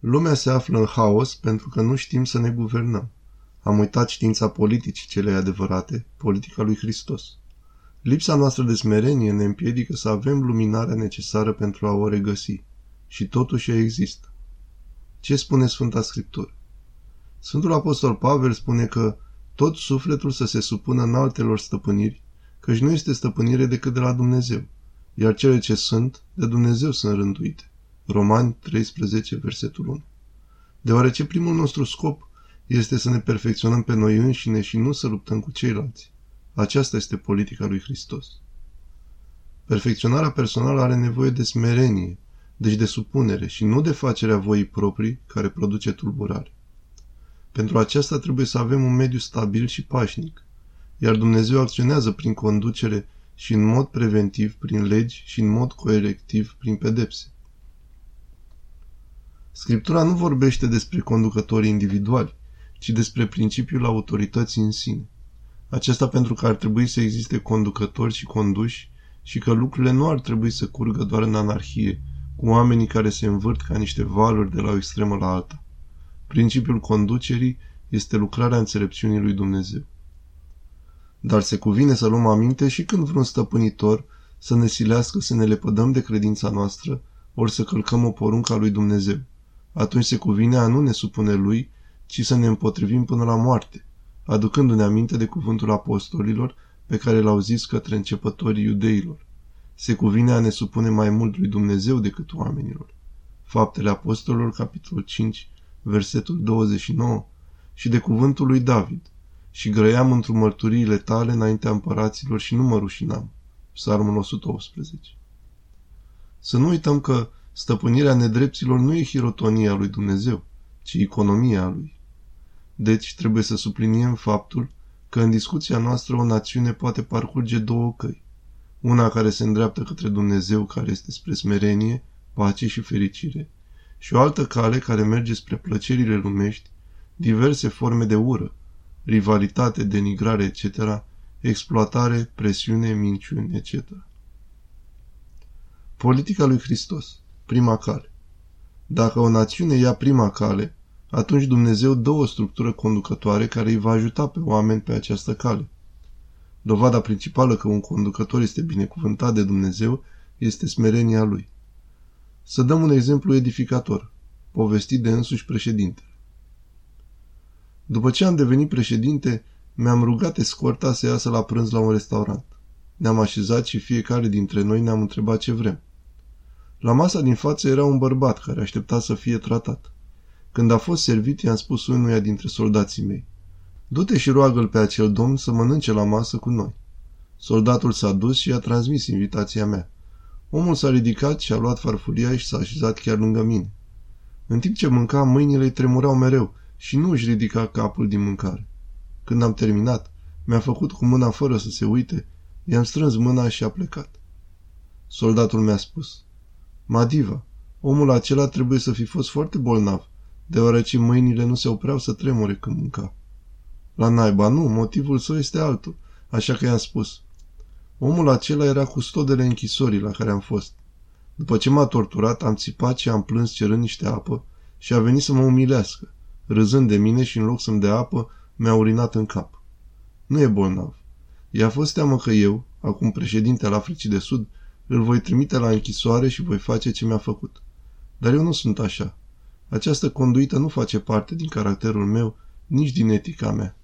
Lumea se află în haos pentru că nu știm să ne guvernăm. Am uitat știința politicii celei adevărate, politica lui Hristos. Lipsa noastră de smerenie ne împiedică să avem luminarea necesară pentru a o regăsi. Și totuși ea există. Ce spune Sfânta Scriptură? Sfântul Apostol Pavel spune că tot sufletul să se supună în altelor stăpâniri, căci nu este stăpânire decât de la Dumnezeu, iar cele ce sunt, de Dumnezeu sunt rânduite. Romani 13, versetul 1. Deoarece primul nostru scop este să ne perfecționăm pe noi înșine și nu să luptăm cu ceilalți. Aceasta este politica lui Hristos. Perfecționarea personală are nevoie de smerenie, deci de supunere și nu de facerea voii proprii care produce tulburare. Pentru aceasta trebuie să avem un mediu stabil și pașnic, iar Dumnezeu acționează prin conducere și în mod preventiv prin legi și în mod corectiv prin pedepse. Scriptura nu vorbește despre conducătorii individuali, ci despre principiul autorității în sine. Aceasta pentru că ar trebui să existe conducători și conduși și că lucrurile nu ar trebui să curgă doar în anarhie, cu oamenii care se învârt ca niște valuri de la o extremă la alta. Principiul conducerii este lucrarea înțelepciunii lui Dumnezeu. Dar se cuvine să luăm aminte și când vreun stăpânitor să ne silească să ne lepădăm de credința noastră, ori să călcăm o poruncă a lui Dumnezeu. Atunci se cuvine a nu ne supune lui, ci să ne împotrivim până la moarte, aducându-ne aminte de cuvântul apostolilor pe care l-au zis către începătorii iudeilor. Se cuvine a ne supune mai mult lui Dumnezeu decât oamenilor. Faptele Apostolilor, capitolul 5, versetul 29, și de cuvântul lui David. Și grăiam într-o mărturiile tale înaintea împăraților și nu mă rușinam. Psalmul 118. Să nu uităm că stăpânirea nedreptilor nu e hirotonia lui Dumnezeu, ci economia lui. Deci trebuie să subliniem faptul că în discuția noastră o națiune poate parcurge două căi. Una care se îndreaptă către Dumnezeu, care este spre smerenie, pace și fericire, și o altă cale care merge spre plăcerile lumești, diverse forme de ură, rivalitate, denigrare, etc., exploatare, presiune, minciuni, etc. Politica lui Hristos, prima cale. Dacă o națiune ia prima cale, atunci Dumnezeu dă o structură conducătoare care îi va ajuta pe oameni pe această cale. Dovada principală că un conducător este binecuvântat de Dumnezeu este smerenia lui. Să dăm un exemplu edificator, povestit de însuși președintele. După ce am devenit președinte, mi-am rugat escorta să iasă la prânz la un restaurant. Ne-am așezat și fiecare dintre noi ne-am întrebat ce vrem. La masa din față era un bărbat care aștepta să fie tratat. Când a fost servit, i-am spus unuia dintre soldații mei: du-te și roagă-l pe acel domn să mănânce la masă cu noi. Soldatul s-a dus și i-a transmis invitația mea. Omul s-a ridicat și a luat farfuria și s-a așezat chiar lângă mine. În timp ce mânca, mâinile îi tremurau mereu și nu își ridica capul din mâncare. Când am terminat, mi-a făcut cu mâna fără să se uite, i-am strâns mâna și a plecat. Soldatul mi-a spus: Madiva, omul acela trebuie să fi fost foarte bolnav, deoarece mâinile nu se opreau să tremure când mânca. La naiba, nu, motivul său este altul, așa că i-am spus: omul acela era custodele închisorii la care am fost. După ce m-a torturat, am țipat și am plâns cerând niște apă și a venit să mă umilească, râzând de mine și în loc să-mi dea apă, mi-a urinat în cap. Nu e bolnav. I-a fost teamă că eu, acum președinte al Africii de Sud, îl voi trimite la închisoare și voi face ce mi-a făcut. Dar eu nu sunt așa. Această conduită nu face parte din caracterul meu, nici din etica mea.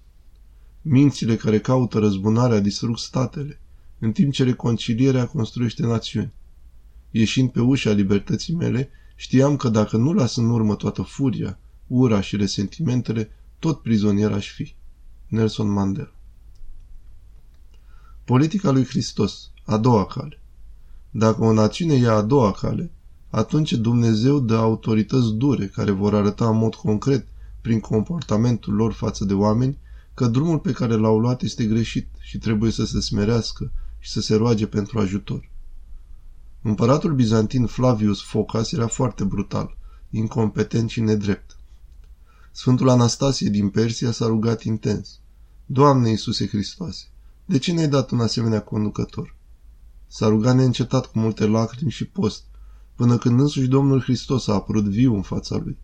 Mințile care caută răzbunarea distrug statele, în timp ce reconcilierea construiește națiuni. Ieșind pe ușa libertății mele, știam că dacă nu las în urmă toată furia, ura și resentimentele, tot prizonier aș fi. Nelson Mandela. Politica lui Hristos, a doua cale. Dacă o națiune ia a doua cale, atunci Dumnezeu dă autorități dure care vor arăta în mod concret, prin comportamentul lor față de oameni, că drumul pe care l-au luat este greșit și trebuie să se smerească și să se roage pentru ajutor. Împăratul bizantin Flavius Focas era foarte brutal, incompetent și nedrept. Sfântul Anastasie din Persia s-a rugat intens: Doamne Iisuse Hristoase, de ce ne-ai dat un asemenea conducător? S-a rugat neîncetat cu multe lacrimi și post, până când însuși Domnul Hristos a apărut viu în fața lui.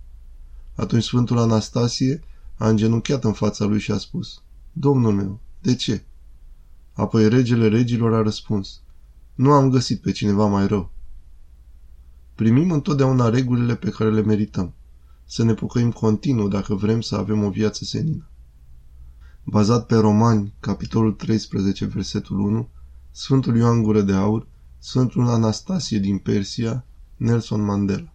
Atunci Sfântul Anastasie a îngenunchiat în fața lui și a spus: „Domnul meu, de ce?” Apoi regele regilor a răspuns: „Nu am găsit pe cineva mai rău.” Primim întotdeauna regulile pe care le merităm. Să ne pocăim continuu dacă vrem să avem o viață senină. Bazat pe Romani, capitolul 13, versetul 1, Sfântul Ioan Gură de Aur, Sfântul Anastasie din Persia, Nelson Mandela.